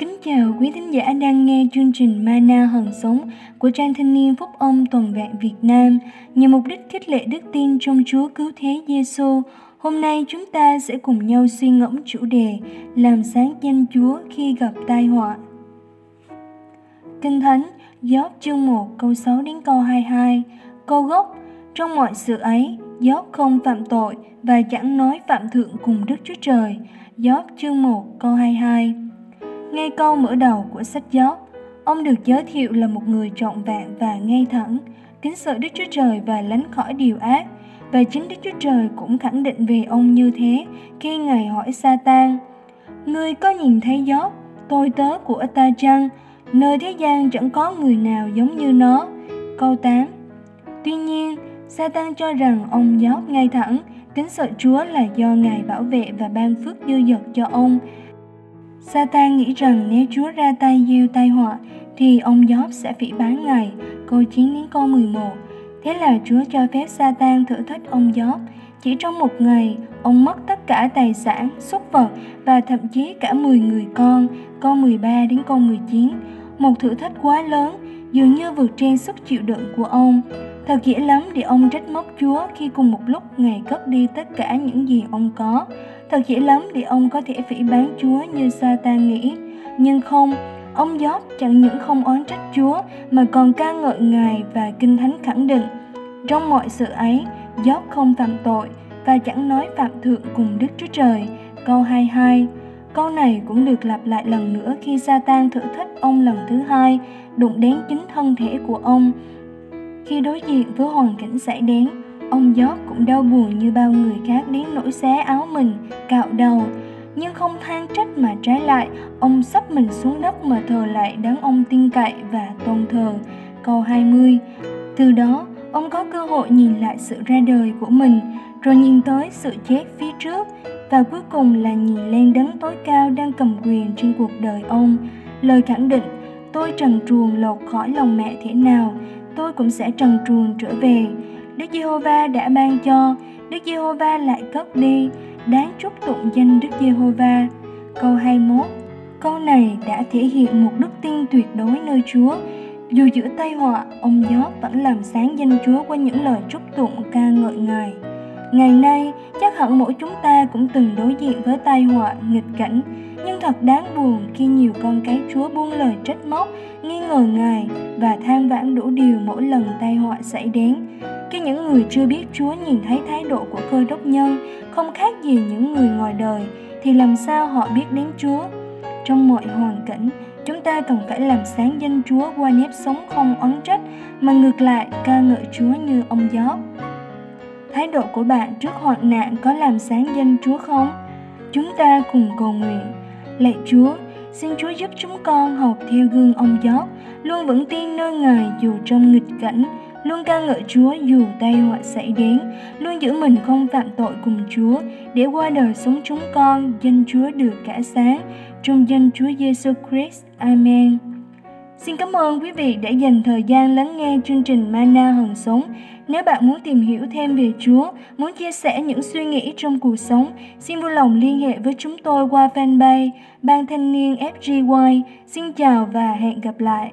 Kính chào quý thính giả đang nghe chương trình Mana Hằng Sống của Trang Thanh Niên Phúc Âm Toàn Vẹn Việt Nam nhằm mục đích khích lệ đức tin trong Chúa Cứu Thế Giê-xu. Hôm nay chúng ta sẽ cùng nhau suy ngẫm chủ đề làm sáng danh Chúa khi gặp tai họa. Kinh Thánh Gióp chương 1 câu 6 đến câu 22. Câu gốc: trong mọi sự ấy, Gióp không phạm tội và chẳng nói phạm thượng cùng Đức Chúa Trời. Gióp chương 1 câu 22. Ngay câu mở đầu của sách Gióp, ông được giới thiệu là một người trọn vẹn và ngay thẳng, kính sợ Đức Chúa Trời và lánh khỏi điều ác. Và chính Đức Chúa Trời cũng khẳng định về ông như thế khi Ngài hỏi Sa-tan: "Ngươi có nhìn thấy Gióp, tôi tớ của ta chăng? Nơi thế gian chẳng có người nào giống như nó." Câu 8. Tuy nhiên, Sa-tan cho rằng ông Gióp ngay thẳng, kính sợ Chúa là do Ngài bảo vệ và ban phước dư dật cho ông. Sa-tan nghĩ rằng nếu Chúa ra tay gieo tai họa thì ông Gióp sẽ phỉ báng Ngài. Câu 9 đến câu 11. Thế là Chúa cho phép Sa-tan thử thách ông Gióp. Chỉ trong một ngày, ông mất tất cả tài sản, súc vật và thậm chí cả 10 người con. Câu 13 đến câu 19. Một thử thách quá lớn, dường như vượt trên sức chịu đựng của ông. Thật dễ lắm để ông trách móc Chúa khi cùng một lúc Ngài cất đi tất cả những gì ông có. Thật dễ lắm để ông có thể phỉ báng Chúa như Sa-tan nghĩ. Nhưng không, ông Gióp chẳng những không oán trách Chúa mà còn ca ngợi Ngài, và Kinh Thánh khẳng định: trong mọi sự ấy, Gióp không phạm tội và chẳng nói phạm thượng cùng Đức Chúa Trời. Câu 22. Câu này cũng được lặp lại lần nữa khi Sa-tan thử thách ông lần thứ hai, đụng đến chính thân thể của ông. Khi đối diện với hoàn cảnh xảy đến, ông Gióp cũng đau buồn như bao người khác đến nỗi xé áo mình, cạo đầu. Nhưng không than trách mà trái lại, ông sắp mình xuống đất mà thờ lại đấng ông tin cậy và tôn thờ. Câu 20. Từ đó, ông có cơ hội nhìn lại sự ra đời của mình, rồi nhìn tới sự chết phía trước, và cuối cùng là nhìn lên đấng tối cao đang cầm quyền trên cuộc đời ông. Lời khẳng định: tôi trần truồng lột khỏi lòng mẹ thế nào, tôi cũng sẽ trần truồng trở về. Đức Giê-hô-va đã ban cho, Đức Giê-hô-va lại cất đi, đáng chúc tụng danh Đức Giê-hô-va. Câu 21. Câu này đã thể hiện một đức tin tuyệt đối nơi Chúa. Dù giữa tai họa, ông Gióp vẫn làm sáng danh Chúa qua những lời chúc tụng ca ngợi Ngài. Ngày nay, chắc hẳn mỗi chúng ta cũng từng đối diện với tai họa, nghịch cảnh. Nhưng thật đáng buồn khi nhiều con cái Chúa buông lời trách móc, nghi ngờ Ngài và than vãn đủ điều mỗi lần tai họa xảy đến. Khi những người chưa biết Chúa nhìn thấy thái độ của cơ đốc nhân không khác gì những người ngoài đời, thì làm sao họ biết đến Chúa? Trong mọi hoàn cảnh, chúng ta cần phải làm sáng danh Chúa qua nếp sống không oán trách, mà ngược lại ca ngợi Chúa như ông Gióp. Thái độ của bạn trước hoạn nạn có làm sáng danh Chúa không? Chúng ta cùng cầu nguyện. Lạy Chúa, xin Chúa giúp chúng con học theo gương ông Gióp, luôn vững tin nơi Ngài dù trong nghịch cảnh, luôn ca ngợi Chúa dù tai họa xảy đến, luôn giữ mình không phạm tội cùng Chúa, để qua đời sống chúng con, danh Chúa được cả sáng. Trong danh Chúa Giê-xu Christ, Amen. Xin cảm ơn quý vị đã dành thời gian lắng nghe chương trình Mana Hằng Sống. Nếu bạn muốn tìm hiểu thêm về Chúa, muốn chia sẻ những suy nghĩ trong cuộc sống, xin vui lòng liên hệ với chúng tôi qua fanpage Ban Thanh Niên FGY. Xin chào và hẹn gặp lại.